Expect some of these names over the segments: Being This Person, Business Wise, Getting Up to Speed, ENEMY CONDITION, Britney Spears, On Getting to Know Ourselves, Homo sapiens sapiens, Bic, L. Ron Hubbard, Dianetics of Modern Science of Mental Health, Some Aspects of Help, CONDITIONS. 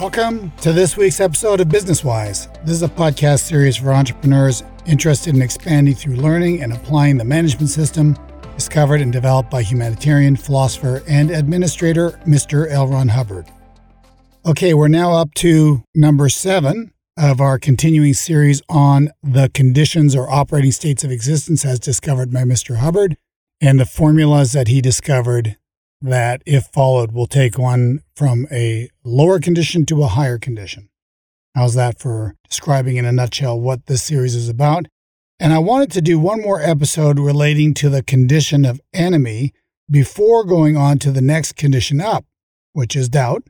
Welcome to this week's episode of Business Wise. This is a podcast series for entrepreneurs interested in expanding through learning and applying the management system discovered and developed by humanitarian, philosopher, and administrator Mr. L. Ron Hubbard. Okay, we're now up to number 7 of our continuing series on the conditions or operating states of existence as discovered by Mr. Hubbard and the formulas that he discovered that, if followed, will take one from a lower condition to a higher condition. How's that for describing in a nutshell what this series is about? And I wanted to do one more episode relating to the condition of enemy before going on to the next condition up, which is doubt.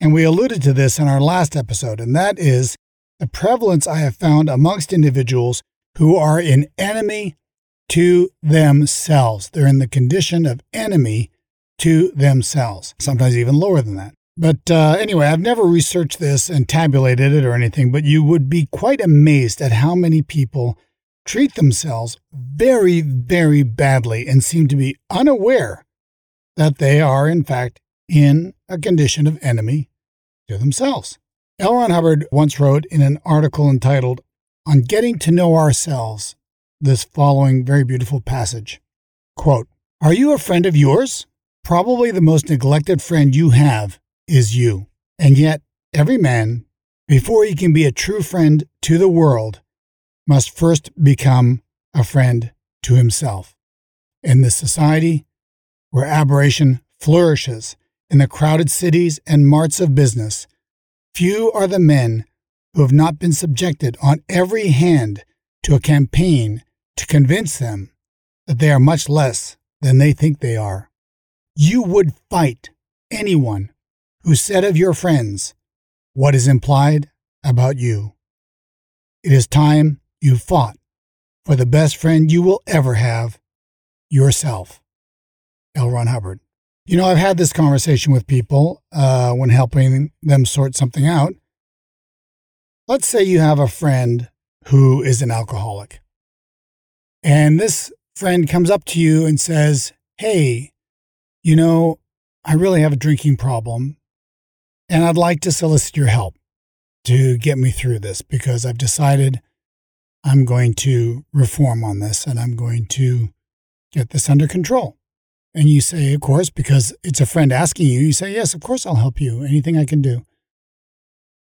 And we alluded to this in our last episode, and that is the prevalence I have found amongst individuals who are in enemy to themselves. They're in the condition of enemy to themselves, sometimes even lower than that. But anyway, I've never researched this and tabulated it or anything, but you would be quite amazed at how many people treat themselves very, very badly and seem to be unaware that they are, in fact, in a condition of enemy to themselves. L. Ron Hubbard once wrote in an article entitled, On Getting to Know Ourselves, this following very beautiful passage. Quote, "Are you a friend of yours? Probably the most neglected friend you have is you. And yet, every man, before he can be a true friend to the world, must first become a friend to himself. In this society where aberration flourishes, in the crowded cities and marts of business, few are the men who have not been subjected on every hand to a campaign to convince them that they are much less than they think they are. You would fight anyone who said of your friends what is implied about you. It is time you fought for the best friend you will ever have, yourself." L. Ron Hubbard. You know, I've had this conversation with people when helping them sort something out. Let's say you have a friend who is an alcoholic. And this friend comes up to you and says, "Hey, you know, I really have a drinking problem, and I'd like to solicit your help to get me through this because I've decided I'm going to reform on this and I'm going to get this under control." And you say, of course, because it's a friend asking you, you say, "Yes, of course, I'll help you. Anything I can do."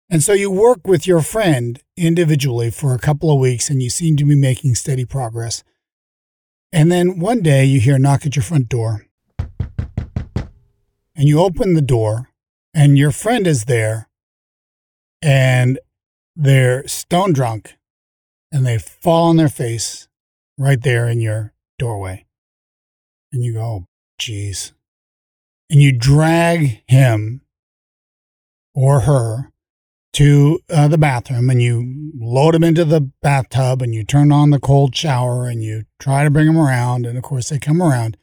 And so you work with your friend individually for a couple of weeks and you seem to be making steady progress. And then one day you hear a knock at your front door. And you open the door, and your friend is there, and they're stone drunk, and they fall on their face right there in your doorway. And you go, "Oh, geez." And you drag him or her to the bathroom, and you load him into the bathtub, and you turn on the cold shower, and you try to bring him around, and of course they come around.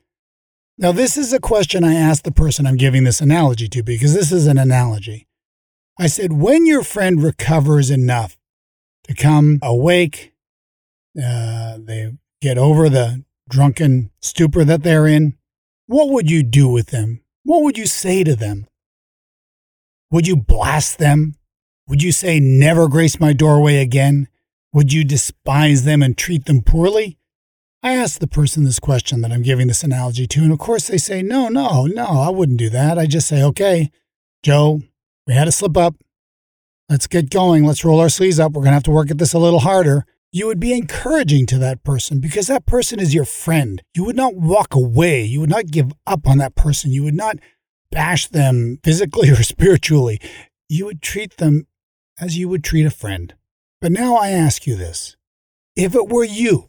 Now, this is a question I asked the person I'm giving this analogy to because this is an analogy. I said, when your friend recovers enough to come awake, they get over the drunken stupor that they're in, what would you do with them? What would you say to them? Would you blast them? Would you say, "Never grace my doorway again"? Would you despise them and treat them poorly? I asked the person this question that I'm giving this analogy to, and of course they say, no, I wouldn't do that. I just say, "Okay, Joe, we had a slip up. Let's get going. Let's roll our sleeves up. We're going to have to work at this a little harder." You would be encouraging to that person because that person is your friend. You would not walk away. You would not give up on that person. You would not bash them physically or spiritually. You would treat them as you would treat a friend. But now I ask you this. If it were you,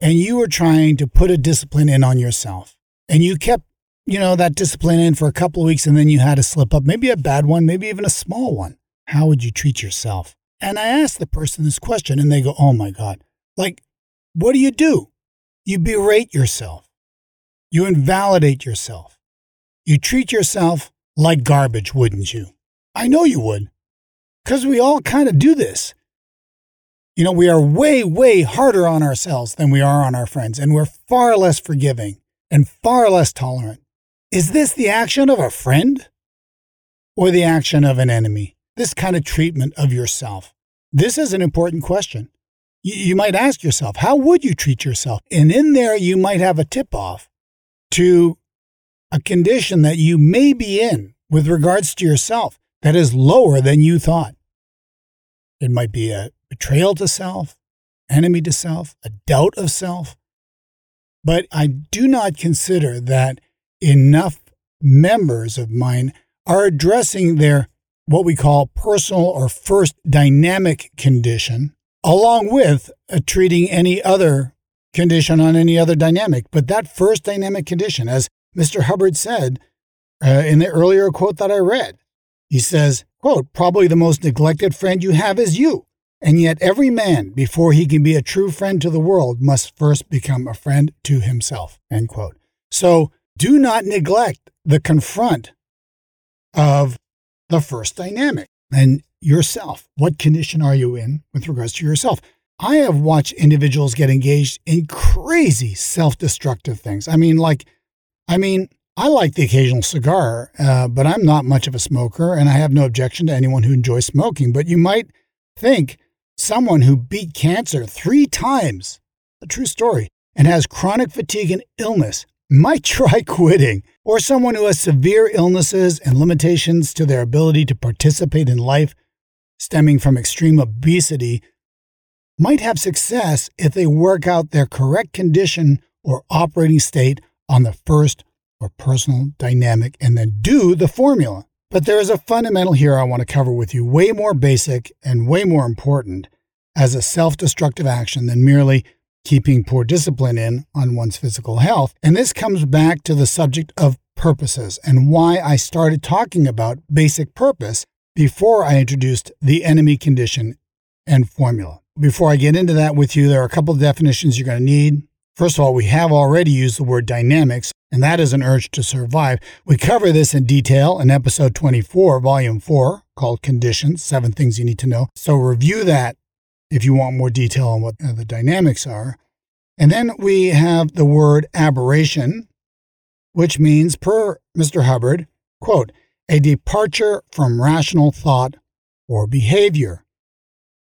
and you were trying to put a discipline in on yourself, and you kept, that discipline in for a couple of weeks, and then you had a slip up, maybe a bad one, maybe even a small one, how would you treat yourself? And I asked the person this question, and they go, "Oh my God." Like, what do? You berate yourself. You invalidate yourself. You treat yourself like garbage, wouldn't you? I know you would, because we all kind of do this. You know, we are way, way harder on ourselves than we are on our friends, and we're far less forgiving and far less tolerant. Is this the action of a friend? or the action of an enemy, this kind of treatment of yourself? This is an important question. You might ask yourself, how would you treat yourself? And in there, you might have a tip-off to a condition that you may be in with regards to yourself that is lower than you thought. It might be a betrayal to self, enemy to self, a doubt of self. But I do not consider that enough members of mine are addressing their what we call personal or first dynamic condition, along with treating any other condition on any other dynamic. But that first dynamic condition, as Mr. Hubbard said in the earlier quote that I read, he says, quote, "Probably the most neglected friend you have is you. And yet every man, before he can be a true friend to the world, must first become a friend to himself," end quote. So do not neglect the confront of the first dynamic and yourself. What condition are you in with regards to yourself? I have watched individuals get engaged in crazy self-destructive things. I like the occasional cigar, but I'm not much of a smoker, and I have no objection to anyone who enjoys smoking. But you might think someone who beat cancer 3 times, a true story, and has chronic fatigue and illness might try quitting. Or someone who has severe illnesses and limitations to their ability to participate in life stemming from extreme obesity might have success if they work out their correct condition or operating state on the first or personal dynamic, and then do the formula. But there is a fundamental here I want to cover with you, way more basic and way more important as a self-destructive action than merely keeping poor discipline in on one's physical health. And this comes back to the subject of purposes and why I started talking about basic purpose before I introduced the enemy condition and formula. Before I get into that with you, there are a couple of definitions you're going to need. First of all, we have already used the word dynamics, and that is an urge to survive. We cover this in detail in episode 24, volume 4, called Conditions, 7 Things You Need to Know. So review that if you want more detail on what the dynamics are. And then we have the word aberration, which means, per Mr. Hubbard, quote, "a departure from rational thought or behavior."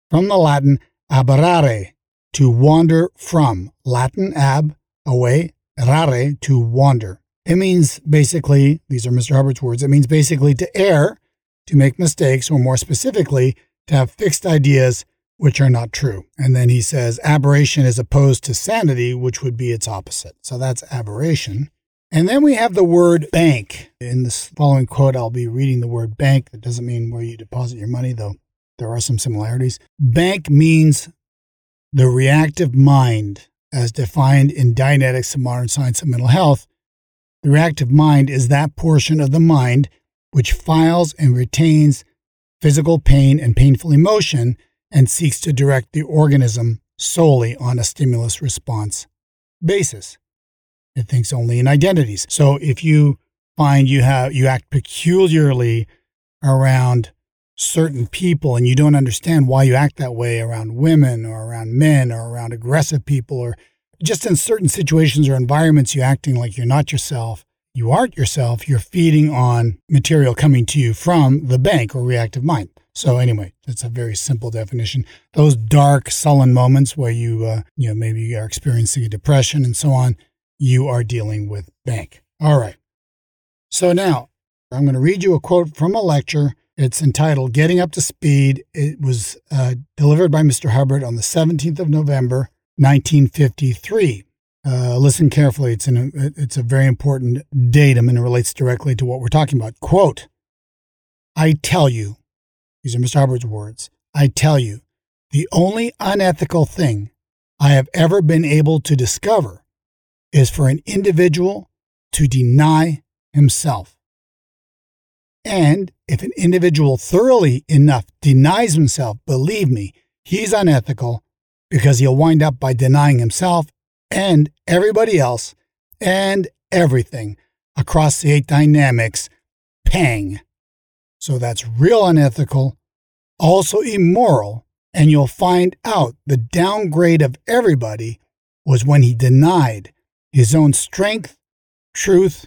From the Latin aberrare, to wander from. Latin ab, away, rare, to wander. It means basically, these are Mr. Hubbard's words, it means basically to err, to make mistakes, or more specifically, to have fixed ideas which are not true. And then he says aberration is opposed to sanity, which would be its opposite. So that's aberration. And then we have the word bank. In this following quote, I'll be reading the word bank. That doesn't mean where you deposit your money, though there are some similarities. Bank means the reactive mind, as defined in Dianetics of Modern Science of Mental Health. The reactive mind is that portion of the mind which files and retains physical pain and painful emotion and seeks to direct the organism solely on a stimulus response basis. It thinks only in identities. So if you find you act peculiarly around certain people and you don't understand why you act that way around women or around men or around aggressive people, or just in certain situations or environments, you're acting like you're not yourself, you aren't yourself, you're feeding on material coming to you from the bank or reactive mind. So anyway, that's a very simple definition. Those dark, sullen moments where you maybe you are experiencing a depression and so on, you are dealing with bank. All right. So now I'm going to read you a quote from a lecture. It's entitled Getting Up to Speed. It was delivered by Mr. Hubbard on the 17th of November, 1953. Listen carefully. It's a very important datum, and it relates directly to what we're talking about. Quote, "I tell you," these are Mr. Hubbard's words, "I tell you, the only unethical thing I have ever been able to discover is for an individual to deny himself. And if an individual thoroughly enough denies himself, believe me, he's unethical, because he'll wind up by denying himself and everybody else and everything across the 8 dynamics. Pang. So that's real unethical, also immoral, and you'll find out the downgrade of everybody was when he denied his own strength, truth,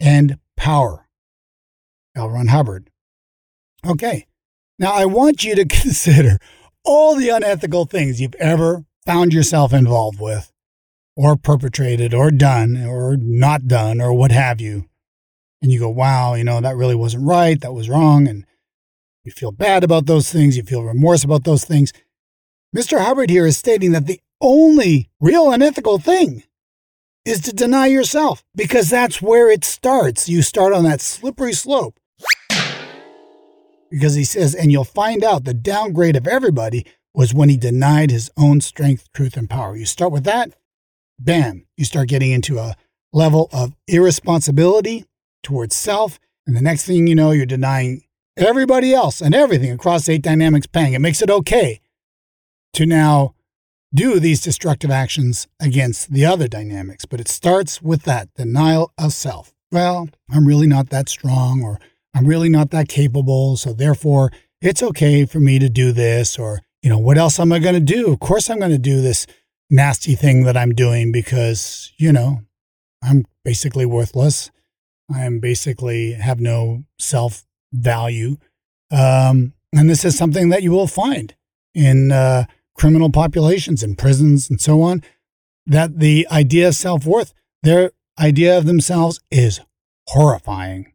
and power." L. Ron Hubbard, Okay, now I want you to consider all the unethical things you've ever found yourself involved with or perpetrated or done or not done or what have you. And you go, wow, that really wasn't right. That was wrong. And you feel bad about those things. You feel remorse about those things. Mr. Hubbard here is stating that the only real unethical thing is to deny yourself, because that's where it starts. You start on that slippery slope. Because he says, and you'll find out the downgrade of everybody was when he denied his own strength, truth, and power. You start with that, bam, you start getting into a level of irresponsibility towards self. And the next thing you know, you're denying everybody else and everything across 8 dynamics, pang. It makes it okay to now do these destructive actions against the other dynamics. But it starts with that denial of self. Well, I'm really not that strong, or I'm really not that capable, so therefore it's okay for me to do this. Or, what else am I going to do? Of course I'm going to do this nasty thing that I'm doing because, I'm basically worthless. I'm basically have no self-value. And this is something that you will find in criminal populations, in prisons and so on, that the idea of self-worth, their idea of themselves is horrifying.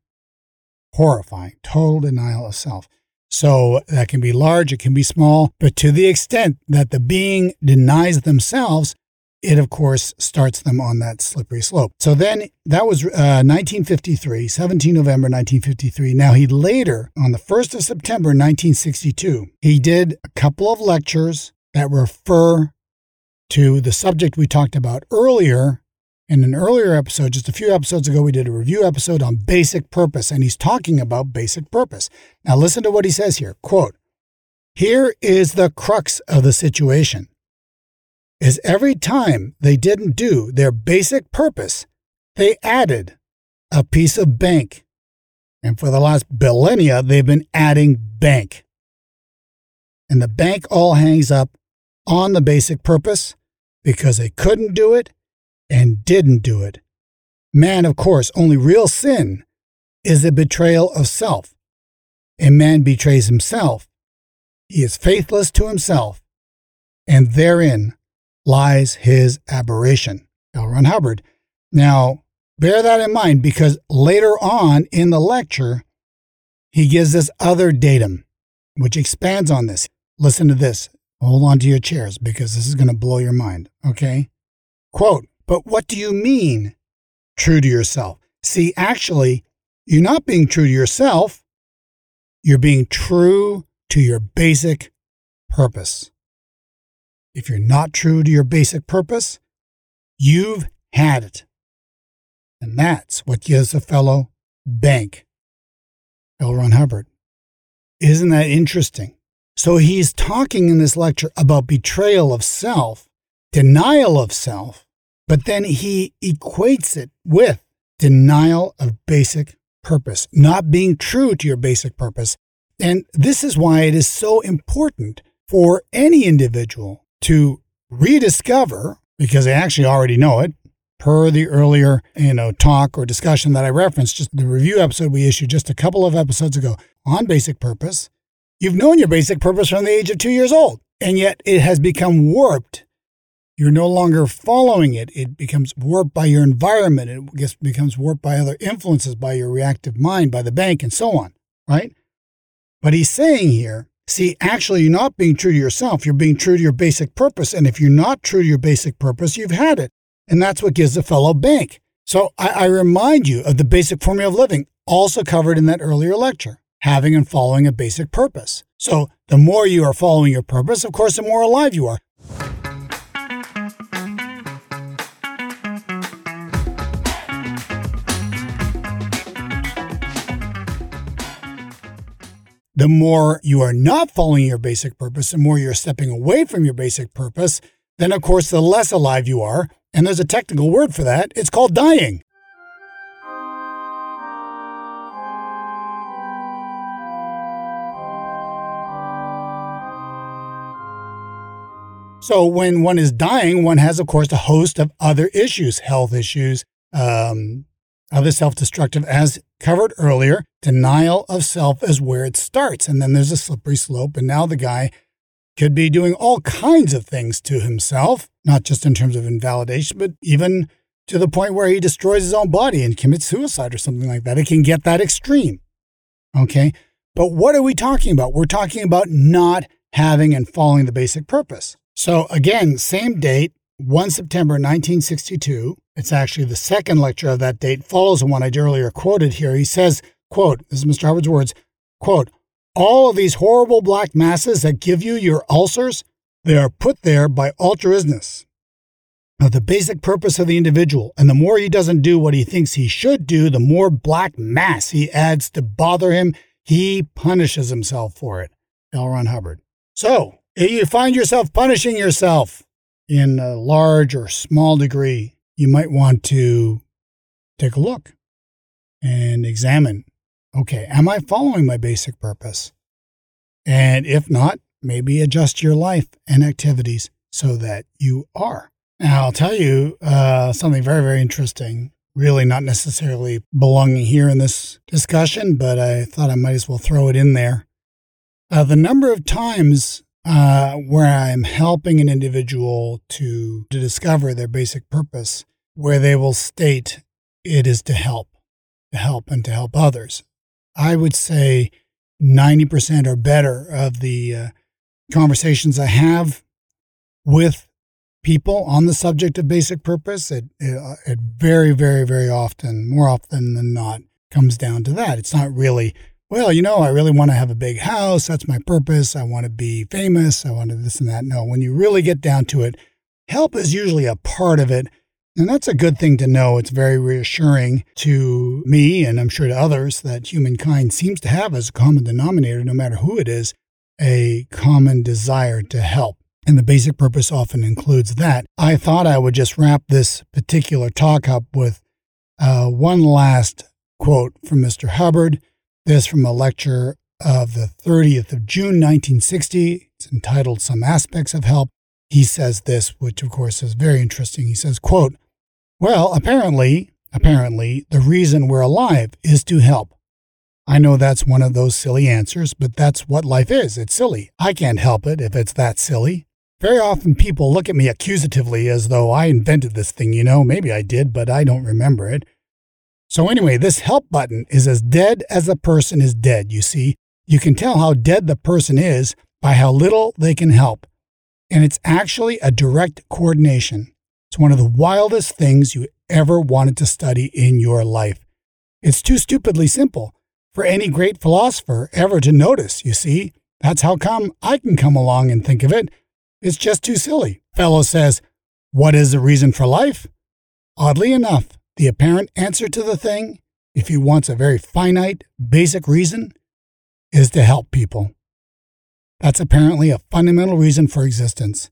Horrifying, total denial of self. So that can be large, it can be small, but to the extent that the being denies themselves, it of course starts them on that slippery slope. So then that was 1953, 17 November 1953. Now he later, on the 1st of September 1962, he did a couple of lectures that refer to the subject we talked about earlier. In an earlier episode, just a few episodes ago, we did a review episode on basic purpose, and he's talking about basic purpose. Now, listen to what he says here. Quote, "Here is the crux of the situation, is every time they didn't do their basic purpose, they added a piece of bank. And for the last millennia, they've been adding bank. And the bank all hangs up on the basic purpose because they couldn't do it and didn't do it. Man, of course, only real sin is a betrayal of self. And man betrays himself. He is faithless to himself. And therein lies his aberration." L. Ron Hubbard. Now, bear that in mind, because later on in the lecture, he gives this other datum, which expands on this. Listen to this. Hold on to your chairs, because this is going to blow your mind. Okay? Quote, "But what do you mean, true to yourself?" See, actually, you're not being true to yourself. You're being true to your basic purpose. If you're not true to your basic purpose, you've had it. And that's what gives a fellow bank. L. Ron Hubbard. Isn't that interesting? So he's talking in this lecture about betrayal of self, denial of self, but then he equates it with denial of basic purpose, not being true to your basic purpose. And this is why it is so important for any individual to rediscover, because they actually already know it, per the earlier talk or discussion that I referenced, just the review episode we issued just a couple of episodes ago on basic purpose. You've known your basic purpose from the age of 2 years old, and yet it has become warped. You're no longer following it. It becomes warped by your environment. It becomes warped by other influences, by your reactive mind, by the bank, and so on, right? But he's saying here, see, actually, you're not being true to yourself. You're being true to your basic purpose. And if you're not true to your basic purpose, you've had it. And that's what gives a fellow bank. So I remind you of the basic formula of living, also covered in that earlier lecture, having and following a basic purpose. So the more you are following your purpose, of course, the more alive you are. The more you are not following your basic purpose, the more you're stepping away from your basic purpose, then of course the less alive you are. And there's a technical word for that. It's called dying. So when one is dying, one has, of course, a host of other issues, health issues, other self-destructive, as covered earlier. Denial of self is where it starts. And then there's a slippery slope. And now the guy could be doing all kinds of things to himself, not just in terms of invalidation, but even to the point where he destroys his own body and commits suicide or something like that. It can get that extreme. Okay. But what are we talking about? We're talking about not having and following the basic purpose. So again, same date, 1 September 1962. It's actually the second lecture of that date, follows the one I'd earlier quoted here. He says, quote, this is Mr. Hubbard's words, quote, all of these horrible black masses that give you your ulcers, they are put there by altruismus, of the basic purpose of the individual. And the more he doesn't do what he thinks he should do, the more black mass he adds to bother him. He punishes himself for it. L. Ron Hubbard. So if you find yourself punishing yourself in a large or small degree, you might want to take a look and examine, okay, am I following my basic purpose? And if not, maybe adjust your life and activities so that you are. Now, I'll tell you something very, very interesting, really not necessarily belonging here in this discussion, but I thought I might as well throw it in there. The number of times where I'm helping an individual to discover their basic purpose, where they will state it is to help and to help others. I would say 90% or better of the conversations I have with people on the subject of basic purpose, it very, very, very often, more often than not, comes down to that. It's not really, well, you know, I really want to have a big house. That's my purpose. I want to be famous. I want to this and that. No, when you really get down to it, help is usually a part of it. And that's a good thing to know. It's very reassuring to me, and I'm sure to others, that humankind seems to have as a common denominator, no matter who it is, a common desire to help. And the basic purpose often includes that. I thought I would just wrap this particular talk up with one last quote from Mr. Hubbard. This from a lecture of the 30th of June, 1960. It's entitled Some Aspects of Help. He says this, which of course is very interesting. He says, quote, well, apparently, the reason we're alive is to help. I know that's one of those silly answers, but that's what life is. It's silly. I can't help it if it's that silly. Very often people look at me accusatively as though I invented this thing, you know. Maybe I did, but I don't remember it. So anyway, this help button is as dead as the person is dead, you see. You can tell how dead the person is by how little they can help. And it's actually a direct coordination. It's one of the wildest things you ever wanted to study in your life. It's too stupidly simple for any great philosopher ever to notice, you see. That's how come I can come along and think of it. It's just too silly. Fellow says, what is the reason for life? Oddly enough, the apparent answer to the thing, if he wants a very finite, basic reason, is to help people. That's apparently a fundamental reason for existence.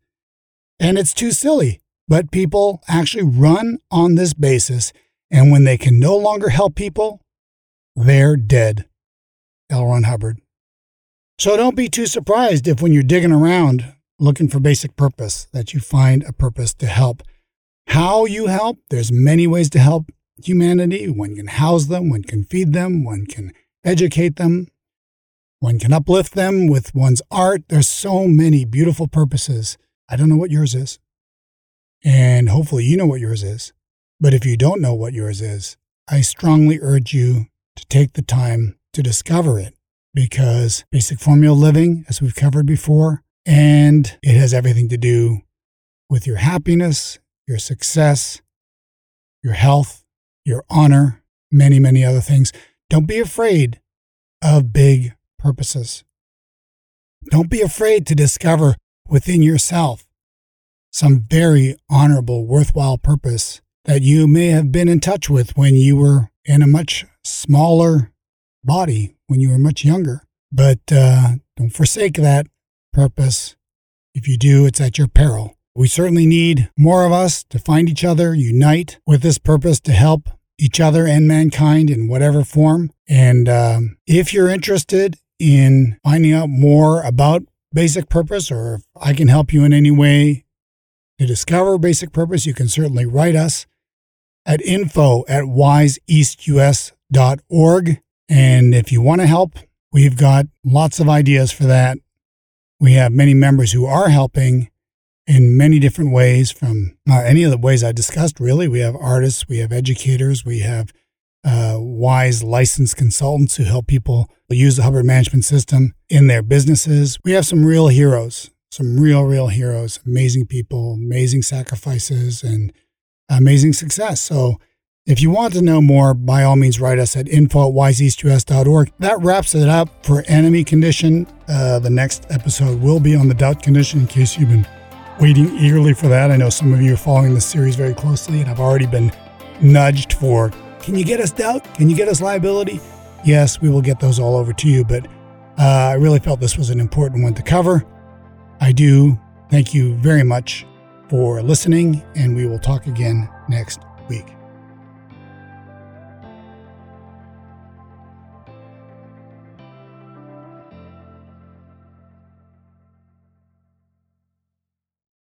And it's too silly, but people actually run on this basis, and when they can no longer help people, they're dead. L. Ron Hubbard. So don't be too surprised if when you're digging around looking for basic purpose that you find a purpose to help. How you help, there's many ways to help humanity. One can house them, one can feed them, one can educate them, one can uplift them with one's art. There's so many beautiful purposes. I don't know what yours is. And hopefully you know what yours is. But if you don't know what yours is, I strongly urge you to take the time to discover it, because basic formula living, as we've covered before, and it has everything to do with your happiness, your success, your health, your honor, many, many other things. Don't be afraid of big purposes. Don't be afraid to discover within yourself some very honorable, worthwhile purpose that you may have been in touch with when you were in a much smaller body, when you were much younger. But don't forsake that purpose. If you do, it's at your peril. We certainly need more of us to find each other, unite with this purpose to help each other and mankind in whatever form. And if you're interested in finding out more about basic purpose, or if I can help you in any way to discover basic purpose, you can certainly write us at info@wiseeastus.org. And if you want to help, we've got lots of ideas for that. We have many members who are helping in many different ways, from any of the ways I discussed, really. We have artists, we have educators, we have wise licensed consultants who help people use the Hubbard Management System in their businesses. We have some real heroes, some real heroes, amazing people, amazing sacrifices, and amazing success. So if you want to know more, by all means, write us at info@wiseeastus.org. That wraps it up for enemy condition. The next episode will be on the doubt condition, in case you've been waiting eagerly for that. I know some of you are following this series very closely, and I've already been nudged for, can you get us doubt? Can you get us liability? Yes, we will get those all over to you, but I really felt this was an important one to cover. I do thank you very much for listening, and we will talk again next week.